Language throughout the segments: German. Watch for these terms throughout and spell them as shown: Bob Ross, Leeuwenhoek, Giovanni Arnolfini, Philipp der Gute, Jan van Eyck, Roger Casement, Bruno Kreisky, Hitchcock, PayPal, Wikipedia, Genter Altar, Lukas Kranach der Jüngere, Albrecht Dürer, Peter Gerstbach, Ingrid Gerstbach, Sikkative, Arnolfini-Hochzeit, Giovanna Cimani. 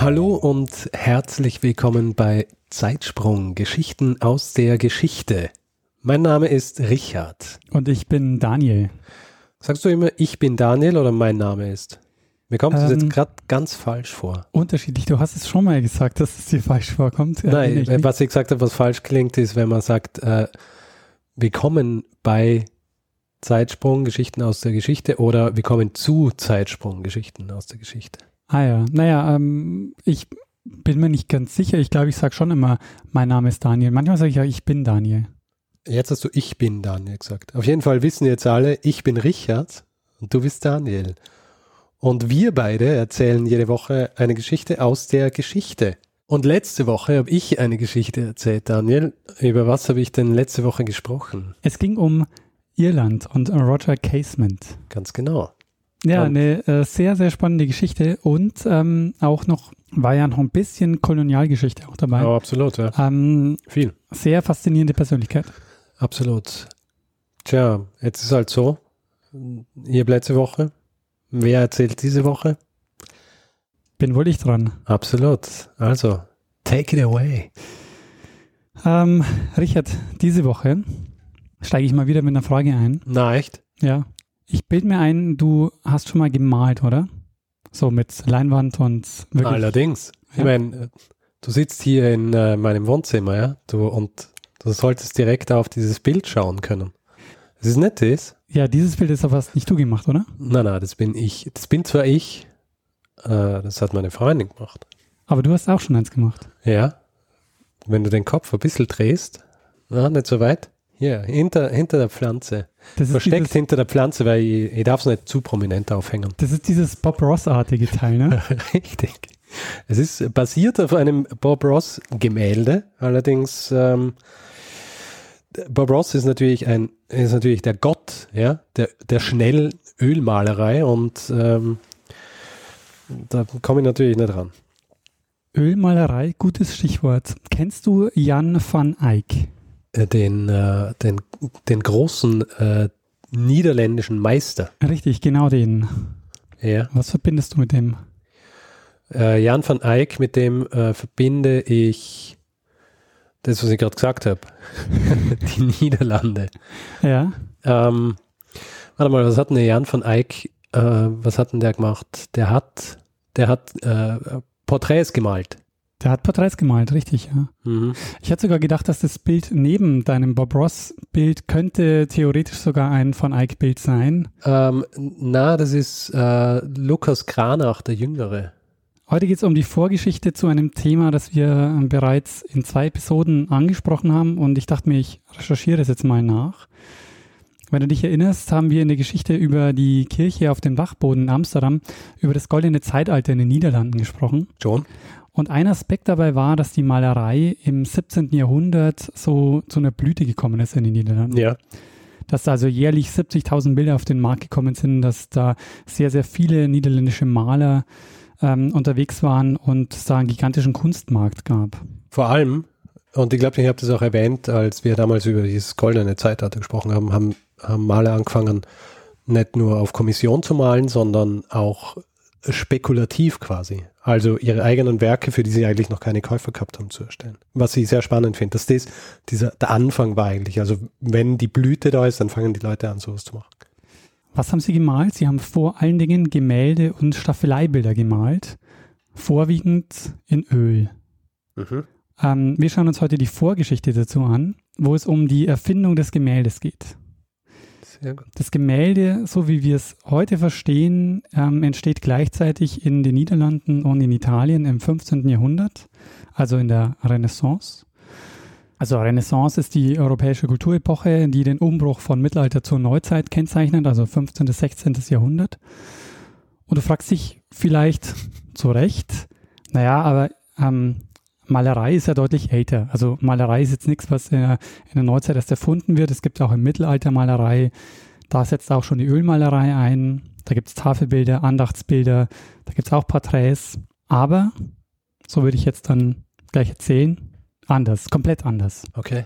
Hallo und herzlich willkommen bei Zeitsprung, Geschichten aus der Geschichte. Mein Name ist Richard. Und ich bin Daniel. Sagst du immer, ich bin Daniel oder mein Name ist? Mir kommt das jetzt gerade ganz falsch vor. Unterschiedlich, du hast es schon mal gesagt, dass es dir falsch vorkommt. Nein, was ich gesagt habe, was falsch klingt, ist, wenn man sagt, willkommen bei Zeitsprung, Geschichten aus der Geschichte oder willkommen zu Zeitsprung, Geschichten aus der Geschichte. Ah ja, naja, ich bin mir nicht ganz sicher. Ich glaube, ich sage schon immer, mein Name ist Daniel. Manchmal sage ich ja, ich bin Daniel. Jetzt hast du ich bin Daniel gesagt. Auf jeden Fall wissen jetzt alle, ich bin Richard und du bist Daniel. Und wir beide erzählen jede Woche eine Geschichte aus der Geschichte. Und letzte Woche habe ich eine Geschichte erzählt, Daniel. Über was habe ich denn letzte Woche gesprochen? Es ging um Irland und Roger Casement. Ganz genau. Ja, eine sehr, sehr spannende Geschichte und auch noch, war ja noch ein bisschen Kolonialgeschichte auch dabei. Oh, absolut, ja. Viel. Sehr faszinierende Persönlichkeit. Absolut. Tja, jetzt ist halt so, ihr letzte Woche, wer erzählt diese Woche? Bin wohl ich dran. Absolut. Also, take it away. Richard, diese Woche steige ich mal wieder mit einer Frage ein. Na, echt? Ja. Ich bilde mir ein, du hast schon mal gemalt, oder? So mit Leinwand und wirklich. Allerdings. Ja. Ich meine, du sitzt hier in meinem Wohnzimmer, ja? Und du solltest direkt auf dieses Bild schauen können. Es ist nett, das. Ja, dieses Bild ist aber nicht du gemacht, oder? Nein, das bin ich. Das bin zwar ich, das hat meine Freundin gemacht. Aber du hast auch schon eins gemacht. Ja. Wenn du den Kopf ein bisschen drehst, na, nicht so weit. Ja, hinter der Pflanze. Versteckt hinter der Pflanze, weil ich darf es nicht zu prominent aufhängen. Das ist dieses Bob Ross-artige Teil, ne? Richtig. Es ist basiert auf einem Bob Ross-Gemälde. Allerdings, Bob Ross ist natürlich der Gott, ja, der Schnell-Ölmalerei und da komme ich natürlich nicht ran. Ölmalerei, gutes Stichwort. Kennst du Jan van Eyck? Den großen niederländischen Meister. Richtig, genau den. Ja. Was verbindest du mit dem? Jan van Eyck, mit dem verbinde ich das, was ich gerade gesagt habe. Die Niederlande. Ja. Warte mal, was hat denn der Jan van Eyck, was hat denn der gemacht? Der hat Porträts gemalt. Der hat Porträts gemalt, richtig, ja. Mhm. Ich hatte sogar gedacht, dass das Bild neben deinem Bob Ross-Bild könnte theoretisch sogar ein Van Eyck-Bild sein. Das ist Lukas Kranach, der Jüngere. Heute geht es um die Vorgeschichte zu einem Thema, das wir bereits in 2 Episoden angesprochen haben und ich dachte mir, ich recherchiere es jetzt mal nach. Wenn du dich erinnerst, haben wir in der Geschichte über die Kirche auf dem Dachboden in Amsterdam über das goldene Zeitalter in den Niederlanden gesprochen. John. Und ein Aspekt dabei war, dass die Malerei im 17. Jahrhundert so zu einer Blüte gekommen ist in den Niederlanden. Ja. Dass da also jährlich 70.000 Bilder auf den Markt gekommen sind, dass da sehr, sehr viele niederländische Maler unterwegs waren und es da einen gigantischen Kunstmarkt gab. Vor allem, und ich glaube, ich habe das auch erwähnt, als wir damals über dieses goldene Zeitalter gesprochen haben, haben Maler angefangen, nicht nur auf Kommission zu malen, sondern auch spekulativ quasi. Also ihre eigenen Werke, für die sie eigentlich noch keine Käufer gehabt haben, zu erstellen. Was ich sehr spannend finde, dass der Anfang war eigentlich. Also wenn die Blüte da ist, dann fangen die Leute an, sowas zu machen. Was haben Sie gemalt? Sie haben vor allen Dingen Gemälde und Staffeleibilder gemalt, vorwiegend in Öl. Mhm. Wir schauen uns heute die Vorgeschichte dazu an, wo es um die Erfindung des Gemäldes geht. Das Gemälde, so wie wir es heute verstehen, entsteht gleichzeitig in den Niederlanden und in Italien im 15. Jahrhundert, also in der Renaissance. Also Renaissance ist die europäische Kulturepoche, die den Umbruch von Mittelalter zur Neuzeit kennzeichnet, also 15. bis 16. Jahrhundert. Und du fragst dich vielleicht zu Recht, naja, aber Malerei ist ja deutlich älter. Also Malerei ist jetzt nichts, was in der Neuzeit erst erfunden wird. Es gibt auch im Mittelalter Malerei. Da setzt auch schon die Ölmalerei ein. Da gibt es Tafelbilder, Andachtsbilder. Da gibt es auch Porträts. Aber, so würde ich jetzt dann gleich erzählen, anders, komplett anders. Okay.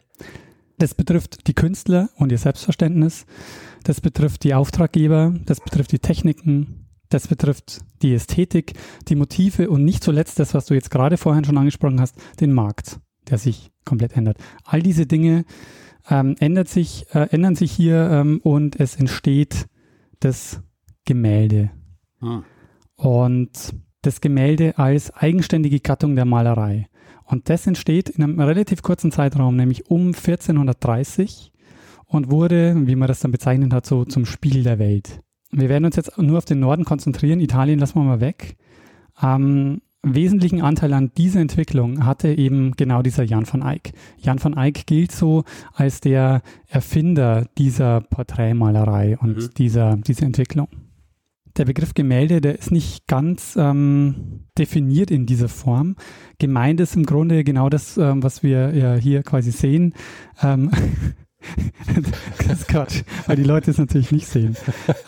Das betrifft die Künstler und ihr Selbstverständnis. Das betrifft die Auftraggeber. Das betrifft die Techniken. Das betrifft die Ästhetik, die Motive und nicht zuletzt das, was du jetzt gerade vorhin schon angesprochen hast, den Markt, der sich komplett ändert. All diese Dinge ändern sich hier und es entsteht das Gemälde. Ah. Und das Gemälde als eigenständige Gattung der Malerei. Und das entsteht in einem relativ kurzen Zeitraum, nämlich um 1430 und wurde, wie man das dann bezeichnet hat, so zum Spiegel der Welt. Wir werden uns jetzt nur auf den Norden konzentrieren. Italien lassen wir mal weg. Wesentlichen Anteil an dieser Entwicklung hatte eben genau dieser Jan van Eyck. Jan van Eyck gilt so als der Erfinder dieser Porträtmalerei und dieser Entwicklung. Der Begriff Gemälde, der ist nicht ganz definiert in dieser Form. Gemeint ist im Grunde genau das, was wir hier quasi sehen. Das ist Quatsch, weil die Leute es natürlich nicht sehen.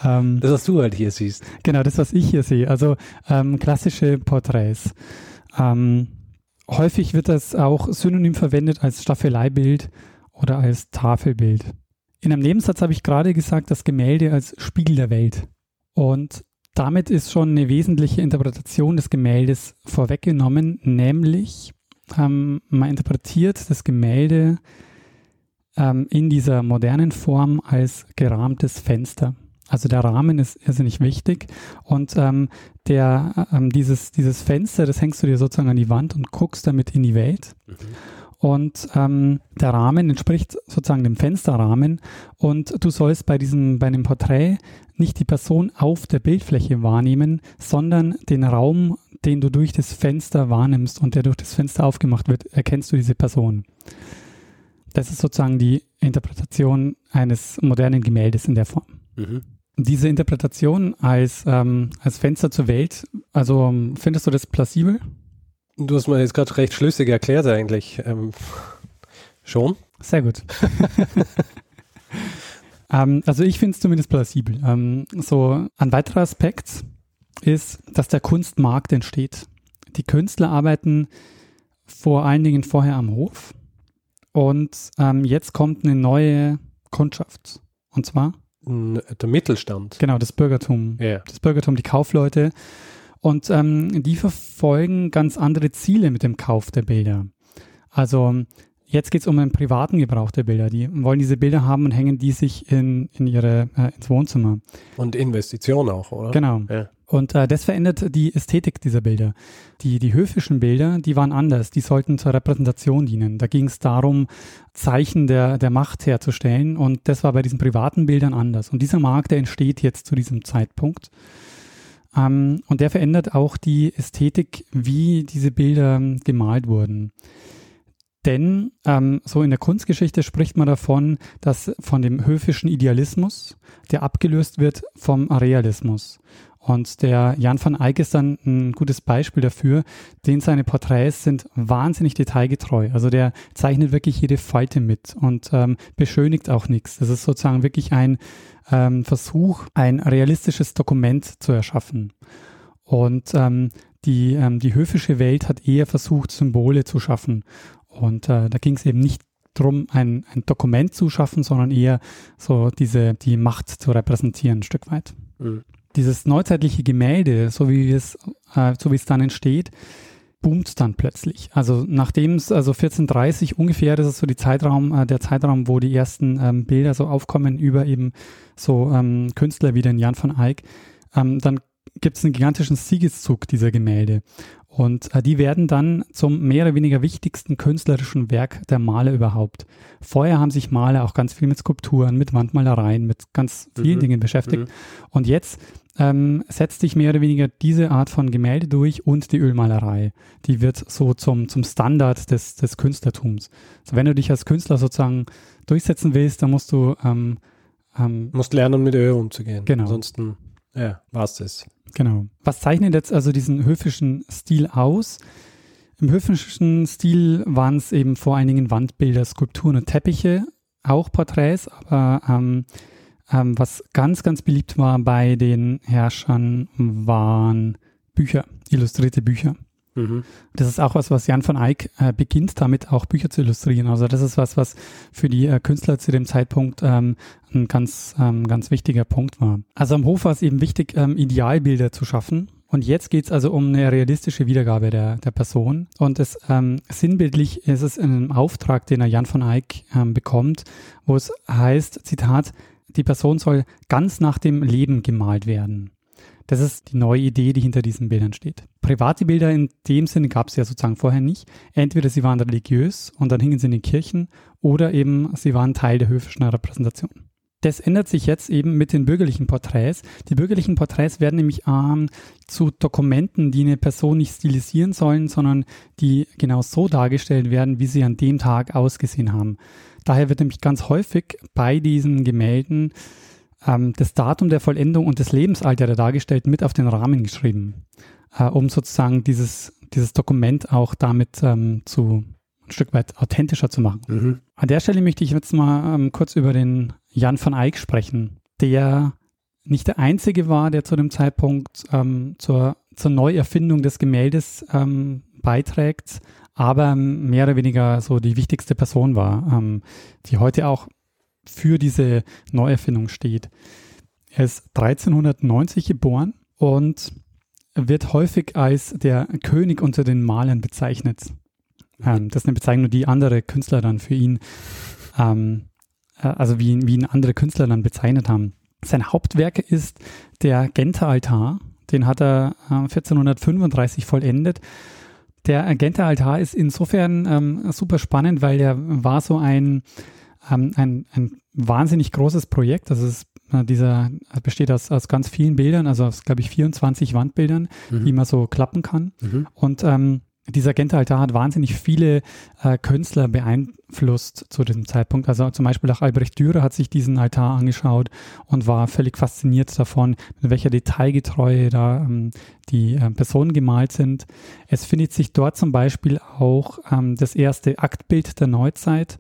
Das, was du halt hier siehst. Genau, das, was ich hier sehe. Also klassische Porträts. Häufig wird das auch synonym verwendet als Staffeleibild oder als Tafelbild. In einem Nebensatz habe ich gerade gesagt, das Gemälde als Spiegel der Welt. Und damit ist schon eine wesentliche Interpretation des Gemäldes vorweggenommen, nämlich man interpretiert das Gemälde in dieser modernen Form als gerahmtes Fenster. Also der Rahmen ist irrsinnig wichtig und dieses Fenster, das hängst du dir sozusagen an die Wand und guckst damit in die Welt. Mhm. Und der Rahmen entspricht sozusagen dem Fensterrahmen und du sollst bei einem Porträt nicht die Person auf der Bildfläche wahrnehmen, sondern den Raum, den du durch das Fenster wahrnimmst und der durch das Fenster aufgemacht wird, erkennst du diese Person. Das ist sozusagen die Interpretation eines modernen Gemäldes in der Form. Mhm. Diese Interpretation als Fenster zur Welt, also findest du das plausibel? Du hast mir jetzt gerade recht schlüssig erklärt eigentlich. Schon? Sehr gut. Also ich finde es zumindest plausibel. Ein weiterer Aspekt ist, dass der Kunstmarkt entsteht. Die Künstler arbeiten vor allen Dingen vorher am Hof. Und jetzt kommt eine neue Kundschaft. Und zwar? Der Mittelstand. Genau, das Bürgertum. Yeah. Das Bürgertum, die Kaufleute. Und die verfolgen ganz andere Ziele mit dem Kauf der Bilder. Also jetzt geht es um einen privaten Gebrauch der Bilder. Die wollen diese Bilder haben und hängen die sich ins Wohnzimmer. Und Investitionen auch, oder? Genau. Yeah. Und das verändert die Ästhetik dieser Bilder. Die höfischen Bilder, die waren anders. Die sollten zur Repräsentation dienen. Da ging es darum, Zeichen der Macht herzustellen. Und das war bei diesen privaten Bildern anders. Und dieser Markt, der entsteht jetzt zu diesem Zeitpunkt. Und der verändert auch die Ästhetik, wie diese Bilder gemalt wurden. Denn so in der Kunstgeschichte spricht man davon, dass von dem höfischen Idealismus, der abgelöst wird vom Realismus. Und der Jan van Eyck ist dann ein gutes Beispiel dafür, denn seine Porträts sind wahnsinnig detailgetreu. Also der zeichnet wirklich jede Falte mit und beschönigt auch nichts. Das ist sozusagen wirklich ein Versuch, ein realistisches Dokument zu erschaffen. Und die höfische Welt hat eher versucht, Symbole zu schaffen. Und da ging es eben nicht darum, ein Dokument zu schaffen, sondern eher so die Macht zu repräsentieren, ein Stück weit. Mhm. Dieses neuzeitliche Gemälde, so wie es dann entsteht, boomt dann plötzlich. Also nachdem es, also 1430 ungefähr, das ist so der Zeitraum, wo die ersten Bilder so aufkommen über eben so Künstler wie den Jan van Eyck, dann gibt es einen gigantischen Siegeszug dieser Gemälde. Und die werden dann zum mehr oder weniger wichtigsten künstlerischen Werk der Maler überhaupt. Vorher haben sich Maler auch ganz viel mit Skulpturen, mit Wandmalereien, mit ganz vielen Dingen beschäftigt. Und jetzt setzt sich mehr oder weniger diese Art von Gemälde durch und die Ölmalerei. Die wird so zum Standard des Künstlertums. Also wenn du dich als Künstler sozusagen durchsetzen willst, dann musst du musst lernen, mit Öl umzugehen. Genau. Ansonsten war es das. Genau. Was zeichnet jetzt also diesen höfischen Stil aus? Im höfischen Stil waren es eben vor allen Dingen Wandbilder, Skulpturen und Teppiche, auch Porträts, aber was ganz, ganz beliebt war bei den Herrschern, waren Bücher, illustrierte Bücher. Mhm. Das ist auch was Jan van Eyck beginnt damit, auch Bücher zu illustrieren. Also das ist was für die Künstler zu dem Zeitpunkt ein ganz wichtiger Punkt war. Also am Hof war es eben wichtig, Idealbilder zu schaffen. Und jetzt geht es also um eine realistische Wiedergabe der Person. Und es sinnbildlich ist es in einem Auftrag, den er Jan van Eyck bekommt, wo es heißt, Zitat, die Person soll ganz nach dem Leben gemalt werden. Das ist die neue Idee, die hinter diesen Bildern steht. Private Bilder in dem Sinne gab es ja sozusagen vorher nicht. Entweder sie waren religiös und dann hingen sie in den Kirchen oder eben sie waren Teil der höfischen Repräsentation. Das ändert sich jetzt eben mit den bürgerlichen Porträts. Die bürgerlichen Porträts werden nämlich zu Dokumenten, die eine Person nicht stilisieren sollen, sondern die genau so dargestellt werden, wie sie an dem Tag ausgesehen haben. Daher wird nämlich ganz häufig bei diesen Gemälden das Datum der Vollendung und das Lebensalter der Dargestellten mit auf den Rahmen geschrieben, um sozusagen dieses Dokument auch damit ein Stück weit authentischer zu machen. Mhm. An der Stelle möchte ich jetzt mal kurz über den Jan van Eyck sprechen, der nicht der Einzige war, der zu dem Zeitpunkt zur Neuerfindung des Gemäldes beiträgt, aber mehr oder weniger so die wichtigste Person war, die heute auch für diese Neuerfindung steht. Er ist 1390 geboren und wird häufig als der König unter den Malern bezeichnet. Das ist eine Bezeichnung, die andere Künstler dann für ihn, wie ihn andere Künstler dann bezeichnet haben. Sein Hauptwerk ist der Genter Altar. Den hat er 1435 vollendet. Der Genter Altar ist insofern super spannend, weil der war so ein wahnsinnig großes Projekt. Das ist dieser besteht aus ganz vielen Bildern, also aus, glaube ich, 24 Wandbildern, die man so klappen kann. Mhm. Und dieser Genter-Altar hat wahnsinnig viele Künstler beeinflusst zu diesem Zeitpunkt. Also zum Beispiel auch Albrecht Dürer hat sich diesen Altar angeschaut und war völlig fasziniert davon, mit welcher Detailgetreue da die Personen gemalt sind. Es findet sich dort zum Beispiel auch das erste Aktbild der Neuzeit,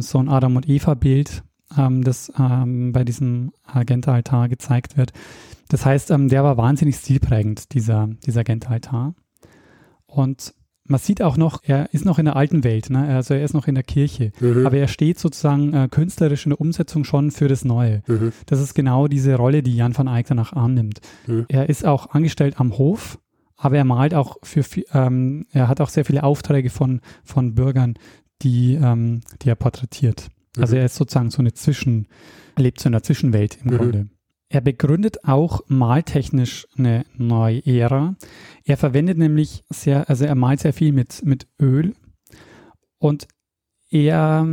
so ein Adam- und Eva-Bild, das bei diesem Genter-Altar gezeigt wird. Das heißt, der war wahnsinnig stilprägend, dieser Genter-Altar. Und man sieht auch noch, er ist noch in der alten Welt, ne? Also er ist noch in der Kirche, aber er steht sozusagen künstlerisch in der Umsetzung schon für das Neue. Mhm. Das ist genau diese Rolle, die Jan van Eyck danach annimmt. Mhm. Er ist auch angestellt am Hof, aber er malt auch er hat auch sehr viele Aufträge von Bürgern, die er porträtiert. Mhm. Also er ist sozusagen lebt so in der Zwischenwelt im Grunde. Er begründet auch maltechnisch eine neue Ära. Er verwendet nämlich er malt sehr viel mit Öl und er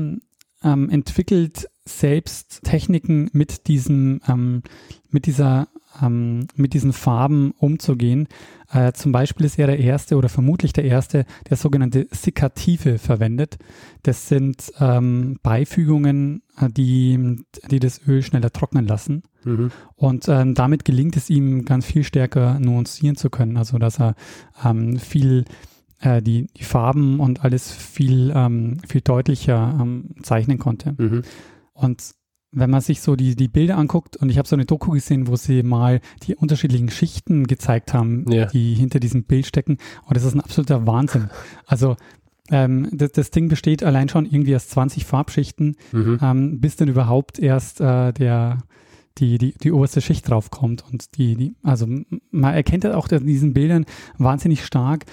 entwickelt selbst Techniken mit diesen Farben umzugehen. Zum Beispiel ist er der Erste oder vermutlich der Erste, der sogenannte Sikkative verwendet. Das sind Beifügungen, die das Öl schneller trocknen lassen. Mhm. Und damit gelingt es ihm, ganz viel stärker nuancieren zu können. Also dass er die Farben und alles viel deutlicher zeichnen konnte. Mhm. Und wenn man sich so die Bilder anguckt, und ich habe so eine Doku gesehen, wo sie mal die unterschiedlichen Schichten gezeigt haben, die hinter diesem Bild stecken, und das ist ein absoluter Wahnsinn. Also das Ding besteht allein schon irgendwie aus 20 Farbschichten, bis dann überhaupt erst die oberste Schicht draufkommt. Und also man erkennt halt auch in diesen Bildern wahnsinnig stark,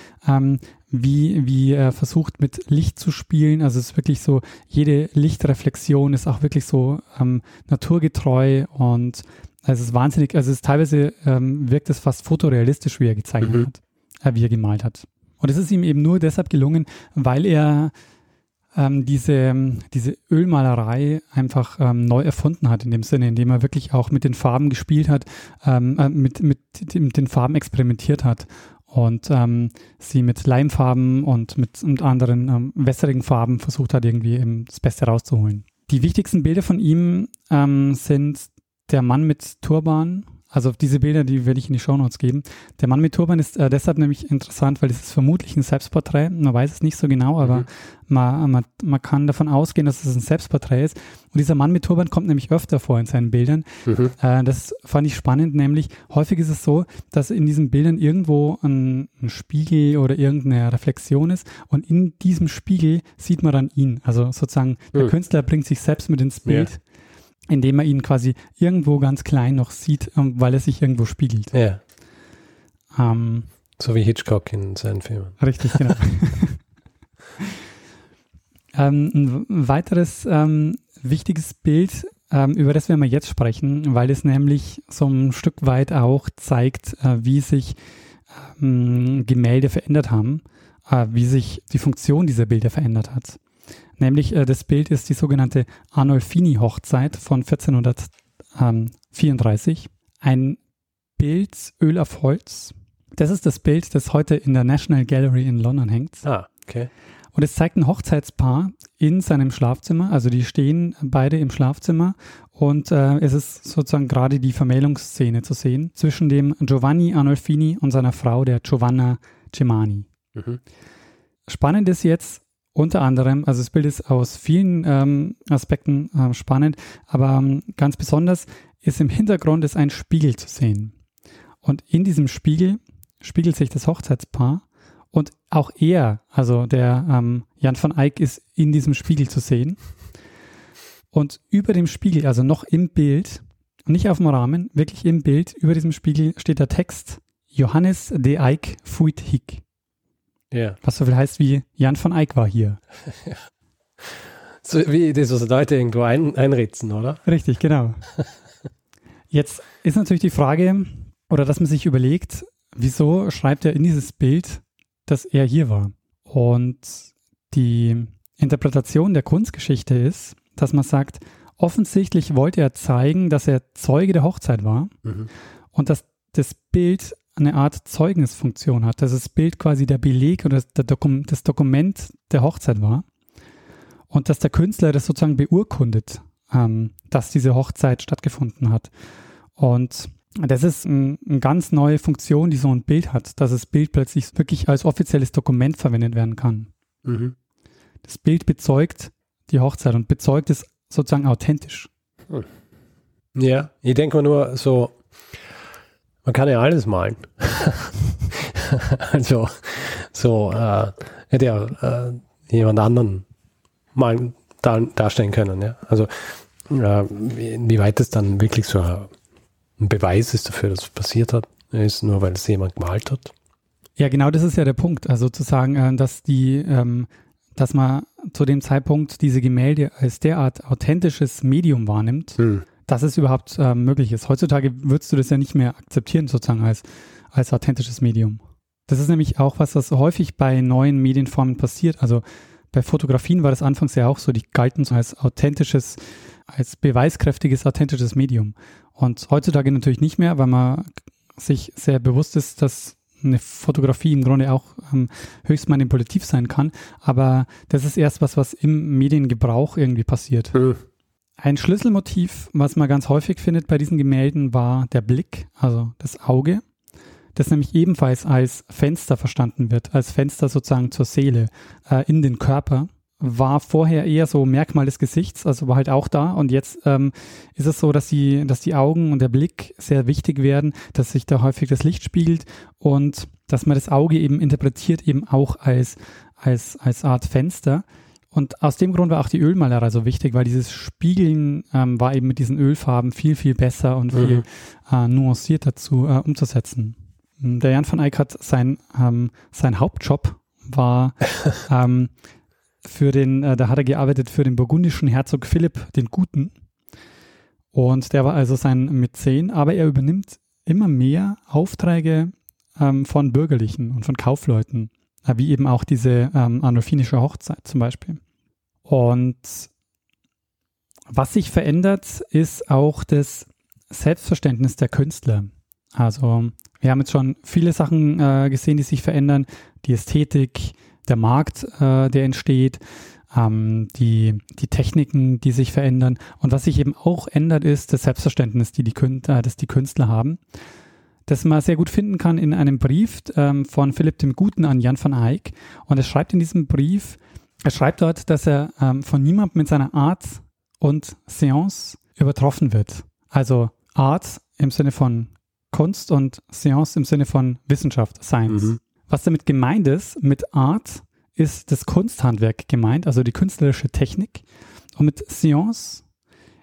wie er versucht, mit Licht zu spielen. Also es ist wirklich so, jede Lichtreflexion ist auch wirklich so naturgetreu und es ist wahnsinnig, also es ist teilweise wirkt es fast fotorealistisch, wie er gezeichnet hat, wie er gemalt hat. Und es ist ihm eben nur deshalb gelungen, weil er diese Ölmalerei einfach neu erfunden hat in dem Sinne, indem er wirklich auch mit den Farben gespielt hat, mit den Farben experimentiert hat und sie mit Leimfarben und mit anderen wässrigen Farben versucht hat, irgendwie das Beste rauszuholen. Die wichtigsten Bilder von ihm sind der Mann mit Turban, Also diese Bilder, die werde ich in die Shownotes geben. Der Mann mit Turban ist deshalb nämlich interessant, weil es ist vermutlich ein Selbstporträt. Man weiß es nicht so genau, aber man kann davon ausgehen, dass es ein Selbstporträt ist. Und dieser Mann mit Turban kommt nämlich öfter vor in seinen Bildern. Mhm. Das fand ich spannend, nämlich häufig ist es so, dass in diesen Bildern irgendwo ein Spiegel oder irgendeine Reflexion ist und in diesem Spiegel sieht man dann ihn. Also sozusagen der Künstler bringt sich selbst mit ins Bild. Ja. Indem man ihn quasi irgendwo ganz klein noch sieht, weil er sich irgendwo spiegelt. Ja. So wie Hitchcock in seinen Filmen. Richtig, genau. Ein weiteres wichtiges Bild, über das werden wir jetzt sprechen, weil es nämlich so ein Stück weit auch zeigt, wie sich Gemälde verändert haben, wie sich die Funktion dieser Bilder verändert hat. Nämlich das Bild ist die sogenannte Arnolfini-Hochzeit von 1434. Ein Bild, Öl auf Holz. Das ist das Bild, das heute in der National Gallery in London hängt. Ah, okay. Und es zeigt ein Hochzeitspaar in seinem Schlafzimmer. Also die stehen beide im Schlafzimmer und es ist sozusagen gerade die Vermählungsszene zu sehen zwischen dem Giovanni Arnolfini und seiner Frau, der Giovanna Cimani. Mhm. Spannend ist jetzt, unter anderem, also das Bild ist aus vielen Aspekten spannend, aber ganz besonders ist im Hintergrund ist ein Spiegel zu sehen. Und in diesem Spiegel spiegelt sich das Hochzeitspaar und auch er, also der Jan van Eyck, ist in diesem Spiegel zu sehen. Und über dem Spiegel, also noch im Bild, nicht auf dem Rahmen, wirklich im Bild, über diesem Spiegel steht der Text Johannes de Eyck fuit hic. Yeah. Was so viel heißt wie Jan van Eyck war hier. Ja. So wie das, was Leute irgendwo einritzen, oder? Richtig, genau. Jetzt ist natürlich die Frage, oder dass man sich überlegt, wieso schreibt er in dieses Bild, dass er hier war? Und die Interpretation der Kunstgeschichte ist, dass man sagt, offensichtlich wollte er zeigen, dass er Zeuge der Hochzeit war und dass das Bild eine Art Zeugnisfunktion hat, dass das Bild quasi der Beleg oder das Dokument der Hochzeit war und dass der Künstler das sozusagen beurkundet, dass diese Hochzeit stattgefunden hat. Und das ist eine ganz neue Funktion, die so ein Bild hat, dass das Bild plötzlich wirklich als offizielles Dokument verwendet werden kann. Mhm. Das Bild bezeugt die Hochzeit und bezeugt es sozusagen authentisch. Hm. Ja, ich denke nur so, man kann ja alles malen. Also, so hätte ja jemand anderen malen darstellen können. Ja? Also, wie weit es dann wirklich so ein Beweis ist dafür, dass es passiert hat, ist nur, weil es jemand gemalt hat. Ja, genau, das ist ja der Punkt. Also zu sagen, dass man zu dem Zeitpunkt diese Gemälde als derart authentisches Medium wahrnimmt, dass es überhaupt möglich ist. Heutzutage würdest du das ja nicht mehr akzeptieren, sozusagen als authentisches Medium. Das ist nämlich auch was häufig bei neuen Medienformen passiert. Also bei Fotografien war das anfangs ja auch so, die galten so als authentisches, als beweiskräftiges, authentisches Medium. Und heutzutage natürlich nicht mehr, weil man sich sehr bewusst ist, dass eine Fotografie im Grunde auch höchst manipulativ sein kann. Aber das ist erst was im Mediengebrauch irgendwie passiert. Ein Schlüsselmotiv, was man ganz häufig findet bei diesen Gemälden, war der Blick, also das Auge, das nämlich ebenfalls als Fenster verstanden wird, als Fenster sozusagen zur Seele, in den Körper. War vorher eher so Merkmal des Gesichts, also war halt auch da. Und jetzt ist es so, dass die Augen und der Blick sehr wichtig werden, dass sich da häufig das Licht spiegelt und dass man das Auge eben interpretiert, eben auch als Art Fenster. Und aus dem Grund war auch die Ölmalerei so wichtig, weil dieses Spiegeln war eben mit diesen Ölfarben viel, viel besser und viel nuancierter zu umzusetzen. Der Jan van Eyck hat sein Hauptjob war da hat er gearbeitet für den burgundischen Herzog Philipp den Guten. Und der war also sein Mäzen, aber er übernimmt immer mehr Aufträge von Bürgerlichen und von Kaufleuten, wie eben auch diese arnolfinische Hochzeit zum Beispiel. Und was sich verändert, ist auch das Selbstverständnis der Künstler. Also wir haben jetzt schon viele Sachen gesehen, die sich verändern. Die Ästhetik, der Markt, der entsteht, die Techniken, die sich verändern. Und was sich eben auch ändert, ist das Selbstverständnis, das die Künstler haben, das man sehr gut finden kann in einem Brief von Philipp dem Guten an Jan van Eyck. Und er schreibt in diesem Brief, er schreibt dort, dass er von niemandem mit seiner Art und Seance übertroffen wird. Also Art im Sinne von Kunst und Seance im Sinne von Wissenschaft, Science. Mhm. Was damit gemeint ist, mit Art ist das Kunsthandwerk gemeint, also die künstlerische Technik. Und mit Seance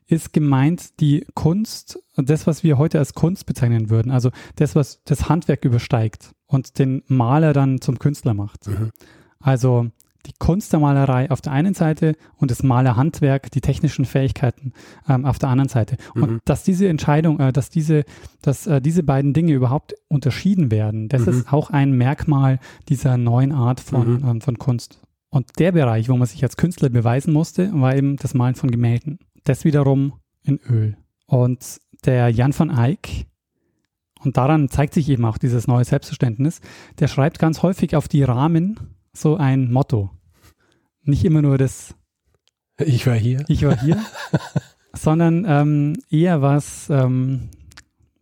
ist gemeint die Kunst, das, was wir heute als Kunst bezeichnen würden, also das, was das Handwerk übersteigt und den Maler dann zum Künstler macht. Mhm. Also die Kunst der Malerei auf der einen Seite und das Malerhandwerk, die technischen Fähigkeiten auf der anderen Seite. Und dass diese Entscheidung, dass diese beiden Dinge überhaupt unterschieden werden, das ist auch ein Merkmal dieser neuen Art von Kunst. Und der Bereich, wo man sich als Künstler beweisen musste, war eben das Malen von Gemälden. Das wiederum in Öl. Und der Jan van Eyck, und daran zeigt sich eben auch dieses neue Selbstverständnis, der schreibt ganz häufig auf die Rahmen so ein Motto. Nicht immer nur das Ich war hier, sondern eher was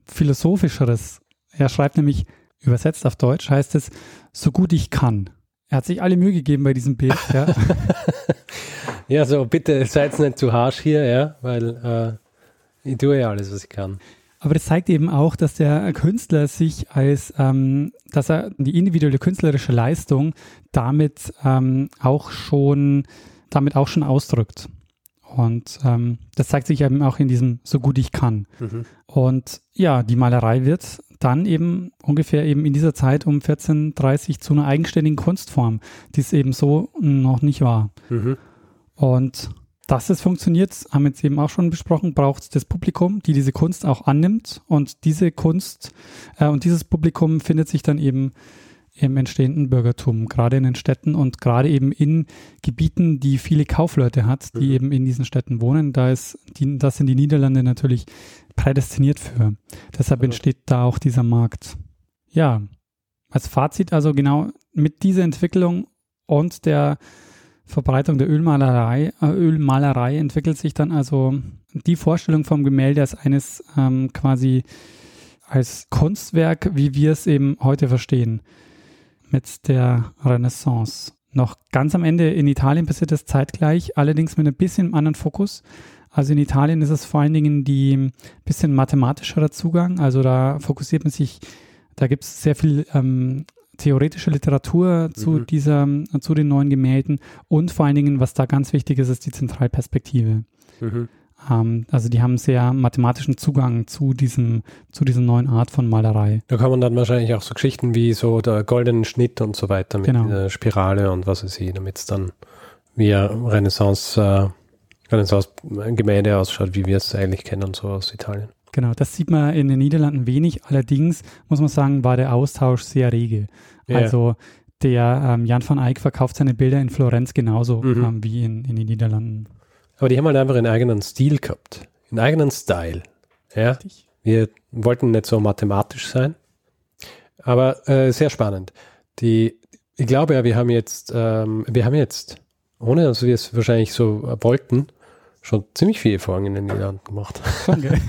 Philosophischeres. Er schreibt nämlich, übersetzt auf Deutsch heißt es, so gut ich kann. Er hat sich alle Mühe gegeben bei diesem Bild. Ja, ja, so bitte, seid nicht zu harsch hier, ja, weil ich tue ja alles, was ich kann. Aber das zeigt eben auch, dass der Künstler sich dass er die individuelle künstlerische Leistung damit auch schon ausdrückt. Und das zeigt sich eben auch in diesem so gut ich kann. Mhm. Und ja, die Malerei wird dann eben ungefähr eben in dieser Zeit um 1430 zu einer eigenständigen Kunstform, die es eben so noch nicht war. Mhm. Und dass es funktioniert, haben wir jetzt eben auch schon besprochen, braucht das Publikum, die diese Kunst auch annimmt, und diese Kunst und dieses Publikum findet sich dann eben im entstehenden Bürgertum, gerade in den Städten und gerade eben in Gebieten, die viele Kaufleute hat, die eben in diesen Städten wohnen. Das sind die Niederlande natürlich prädestiniert für. Deshalb entsteht da auch dieser Markt. Ja, als Fazit also genau mit dieser Entwicklung und der Verbreitung der Ölmalerei entwickelt sich dann also die Vorstellung vom Gemälde als eines quasi als Kunstwerk, wie wir es eben heute verstehen, mit der Renaissance. Noch ganz am Ende in Italien passiert das zeitgleich, allerdings mit ein bisschen anderen Fokus. Also in Italien ist es vor allen Dingen ein bisschen mathematischerer Zugang, also da fokussiert man sich, da gibt es sehr viel theoretische Literatur zu den neuen Gemälden, und vor allen Dingen, was da ganz wichtig ist, ist die Zentralperspektive. Mhm. Also die haben sehr mathematischen Zugang zu dieser neuen Art von Malerei. Da kann man dann wahrscheinlich auch so Geschichten wie so der goldenen Schnitt und so weiter mit der Spirale und was weiß ich, damit es dann wie ein Renaissance-Gemälde ausschaut, wie wir es eigentlich kennen, so aus Italien. Genau, das sieht man in den Niederlanden wenig. Allerdings muss man sagen, war der Austausch sehr rege. Yeah. Also der Jan van Eyck verkauft seine Bilder in Florenz genauso wie in den Niederlanden. Aber die haben halt einfach einen eigenen Stil gehabt, einen eigenen Style. Ja? Richtig. Wir wollten nicht so mathematisch sein, aber sehr spannend. Ich glaube ja, wir haben jetzt, ohne dass wir es wahrscheinlich so wollten, schon ziemlich viele Folgen in den Niederlanden gemacht. Okay.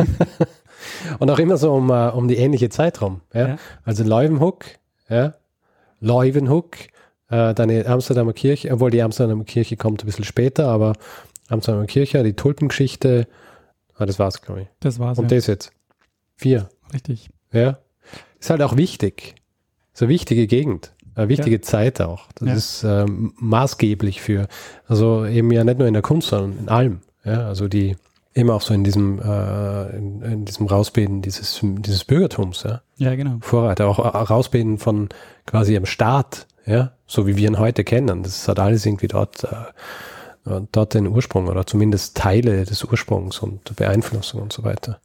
Und auch immer so um die ähnliche Zeitraum. Ja? Ja. Also Leeuwenhoek, dann die Amsterdamer Kirche, obwohl die Amsterdamer Kirche kommt ein bisschen später, aber Amsterdamer Kirche, die Tulpengeschichte, das war's, glaube ich. Das war's. Und das jetzt. 4. Richtig. Ja. Ist halt auch wichtig. So wichtige Gegend. Eine wichtige Zeit auch. Das ist maßgeblich für, also eben ja nicht nur in der Kunst, sondern in allem. Ja, also die eben auch so in diesem Rausbeten dieses Bürgertums, ja. Ja, genau. Vorreiter, auch Rausbeten von quasi am Staat, ja, so wie wir ihn heute kennen. Das hat alles irgendwie dort den Ursprung oder zumindest Teile des Ursprungs und Beeinflussung und so weiter.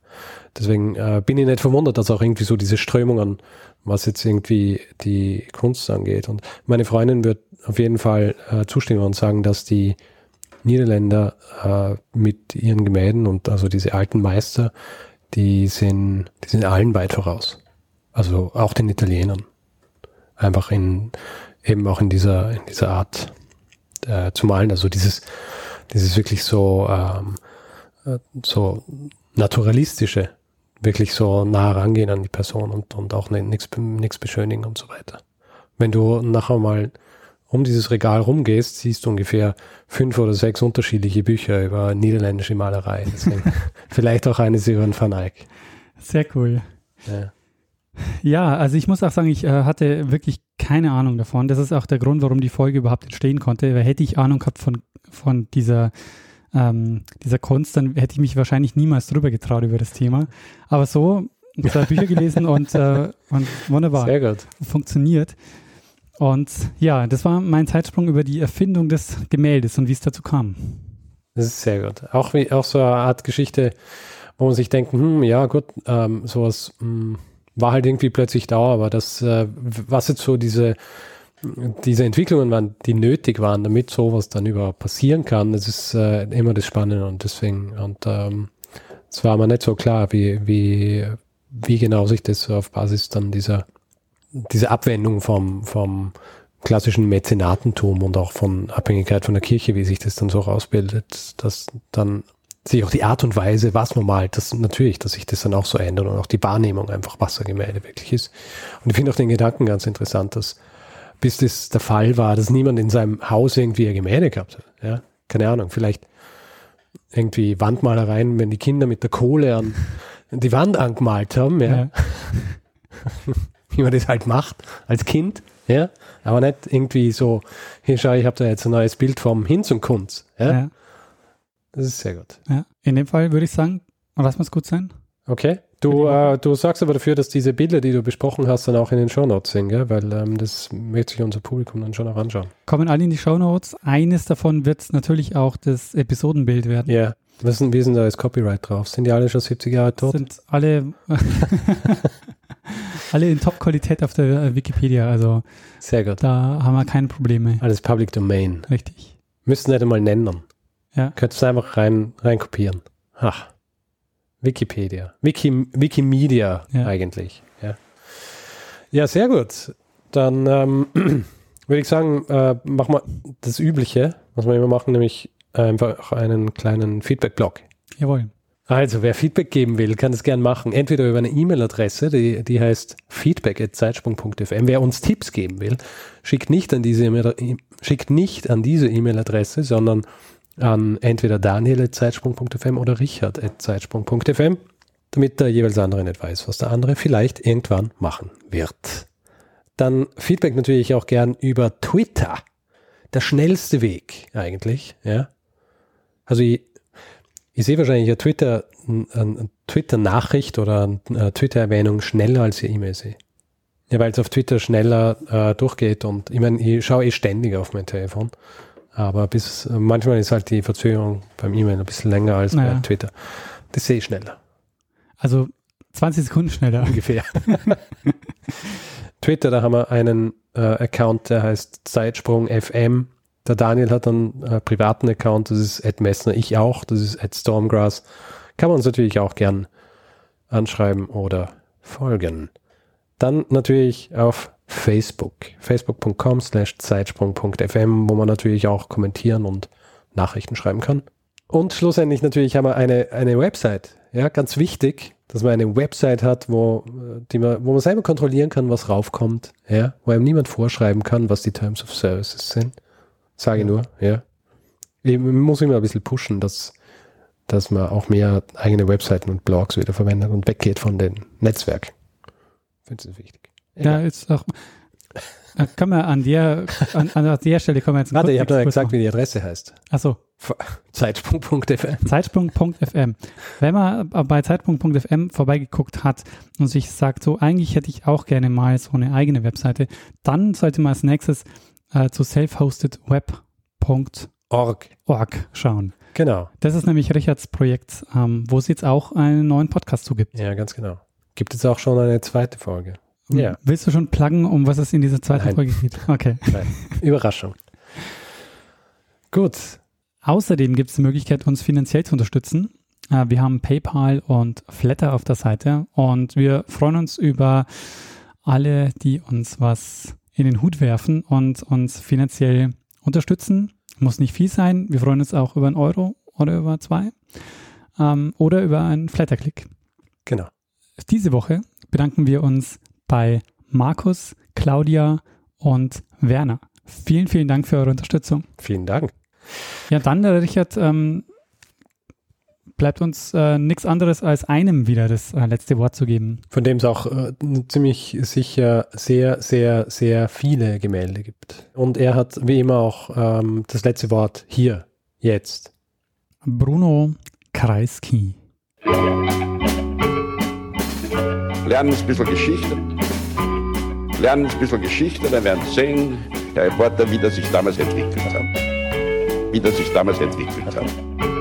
Deswegen bin ich nicht verwundert, dass auch irgendwie so diese Strömungen, was jetzt irgendwie die Kunst angeht. Und meine Freundin wird auf jeden Fall zustimmen und sagen, dass die Niederländer mit ihren Gemälden und also diese alten Meister, die sind allen weit voraus. Also auch den Italienern. Einfach eben auch in dieser Art zu malen. Also dieses wirklich so, so naturalistische, wirklich so nah rangehen an die Person und auch nichts beschönigen und so weiter. Wenn du nachher mal um dieses Regal rumgehst, siehst du ungefähr 5 oder 6 unterschiedliche Bücher über niederländische Malerei. Deswegen vielleicht auch eines über Van Eyck. Sehr cool. Ja. Ja, also ich muss auch sagen, ich hatte wirklich keine Ahnung davon. Das ist auch der Grund, warum die Folge überhaupt entstehen konnte. Weil hätte ich Ahnung gehabt von dieser Kunst, dann hätte ich mich wahrscheinlich niemals drüber getraut über das Thema. Aber so, ich habe Bücher gelesen und wunderbar. Sehr gut. Funktioniert. Und ja, das war mein Zeitsprung über die Erfindung des Gemäldes und wie es dazu kam. Das ist sehr gut. Auch so eine Art Geschichte, wo man sich denkt, ja gut, sowas war halt irgendwie plötzlich da, aber das, was jetzt so diese Entwicklungen waren, die nötig waren, damit sowas dann überhaupt passieren kann, das ist immer das Spannende und deswegen, und es war mir nicht so klar, wie genau sich das auf Basis dann diese Abwendung vom klassischen Mäzenatentum und auch von Abhängigkeit von der Kirche, wie sich das dann so rausbildet, dass dann sich auch die Art und Weise, was man malt, dass sich das dann auch so ändert und auch die Wahrnehmung einfach, was ein Gemälde wirklich ist. Und ich finde auch den Gedanken ganz interessant, dass bis das der Fall war, dass niemand in seinem Haus irgendwie ein Gemälde gehabt hat. Ja? Keine Ahnung, vielleicht irgendwie Wandmalereien, wenn die Kinder mit der Kohle an die Wand angemalt haben, ja. Wie man das halt macht als Kind, ja, aber nicht irgendwie so, hier schau, ich habe da jetzt ein neues Bild vom Hinz und Kunz. Ja? Ja. Das ist sehr gut. Ja. In dem Fall würde ich sagen, lass mal's gut sein. Okay. Du sorgst aber dafür, dass diese Bilder, die du besprochen hast, dann auch in den Shownotes sind, gell? Weil das möchte sich unser Publikum dann schon auch anschauen. Kommen alle in die Shownotes. Eines davon wird natürlich auch das Episodenbild werden. Ja. Yeah. Wie ist denn da das Copyright drauf? Sind die alle schon 70 Jahre tot? Sind alle in Top-Qualität auf der Wikipedia. Also sehr gut. Da haben wir keine Probleme. Alles Public Domain. Richtig. Müssen nicht einmal nennen. Ja. Könntest du einfach rein kopieren. Ach, Wikipedia. Wikimedia ja. Eigentlich. Ja. Ja, sehr gut. Dann würde ich sagen, machen wir das Übliche, was wir immer machen, nämlich einfach einen kleinen Feedback-Blog. Jawohl. Also, wer Feedback geben will, kann das gern machen. Entweder über eine E-Mail-Adresse, die heißt feedback@zeitsprung.fm. Wer uns Tipps geben will, schickt nicht an diese E-Mail-Adresse, sondern an entweder daniel@zeitsprung.fm oder richard@zeitsprung.fm, damit der jeweils andere nicht weiß, was der andere vielleicht irgendwann machen wird. Dann Feedback natürlich auch gern über Twitter. Der schnellste Weg eigentlich, ja. Also ich sehe wahrscheinlich eine Twitter-Nachricht oder eine Twitter-Erwähnung schneller als ihr E-Mail sehe. Ja, weil es auf Twitter schneller durchgeht und ich meine, ich schaue ständig auf mein Telefon. Aber manchmal ist halt die Verzögerung beim E-Mail ein bisschen länger als bei Twitter. Das sehe ich schneller. Also 20 Sekunden schneller. Ungefähr. Twitter, da haben wir einen Account, der heißt Zeitsprung FM. Der Daniel hat einen privaten Account, das ist @messner, ich auch, das ist @stormgrass. Kann man uns natürlich auch gern anschreiben oder folgen. Dann natürlich auf Facebook, facebook.com/zeitsprung.fm, wo man natürlich auch kommentieren und Nachrichten schreiben kann. Und schlussendlich natürlich haben wir eine Website. Ja, ganz wichtig, dass man eine Website hat, wo man selber kontrollieren kann, was raufkommt, ja, wo einem niemand vorschreiben kann, was die Terms of Services sind. Sage ich nur, ja. Ich muss immer ein bisschen pushen, dass man auch mehr eigene Webseiten und Blogs wieder verwendet und weggeht von dem Netzwerk. Finde ich das wichtig. Ja, jetzt auch. Kann man an der Stelle kommen wir jetzt. Warte, ich habe doch gesagt, wie die Adresse heißt. Ach so. Zeitsprung.fm. Zeitsprung.fm. Wenn man bei Zeitsprung.fm vorbeigeguckt hat und sich sagt, so eigentlich hätte ich auch gerne mal so eine eigene Webseite, dann sollte man als nächstes zu selfhostedweb.org schauen. Genau. Das ist nämlich Richards Projekt, wo es jetzt auch einen neuen Podcast zu gibt. Ja, ganz genau. Gibt es auch schon eine zweite Folge. Ja. Willst du schon pluggen, um was es in dieser zweiten Folge geht? Okay. Nein. Überraschung. Gut. Außerdem gibt es die Möglichkeit, uns finanziell zu unterstützen. Wir haben PayPal und Flatter auf der Seite und wir freuen uns über alle, die uns was in den Hut werfen und uns finanziell unterstützen. Muss nicht viel sein. Wir freuen uns auch über €1 oder über 2 oder über einen Flatterklick. Genau. Diese Woche bedanken wir uns bei Markus, Claudia und Werner. Vielen, vielen Dank für eure Unterstützung. Vielen Dank. Ja, dann, Richard, bleibt uns nichts anderes als einem wieder das letzte Wort zu geben. Von dem es auch ziemlich sicher sehr, sehr, sehr viele Gemälde gibt. Und er hat wie immer auch das letzte Wort hier, jetzt. Bruno Kreisky. Lernen ein bisschen Geschichte. Lernen ein bisschen Geschichte, dann werden Sie sehen, Herr Reporter, wie das sich damals entwickelt hat.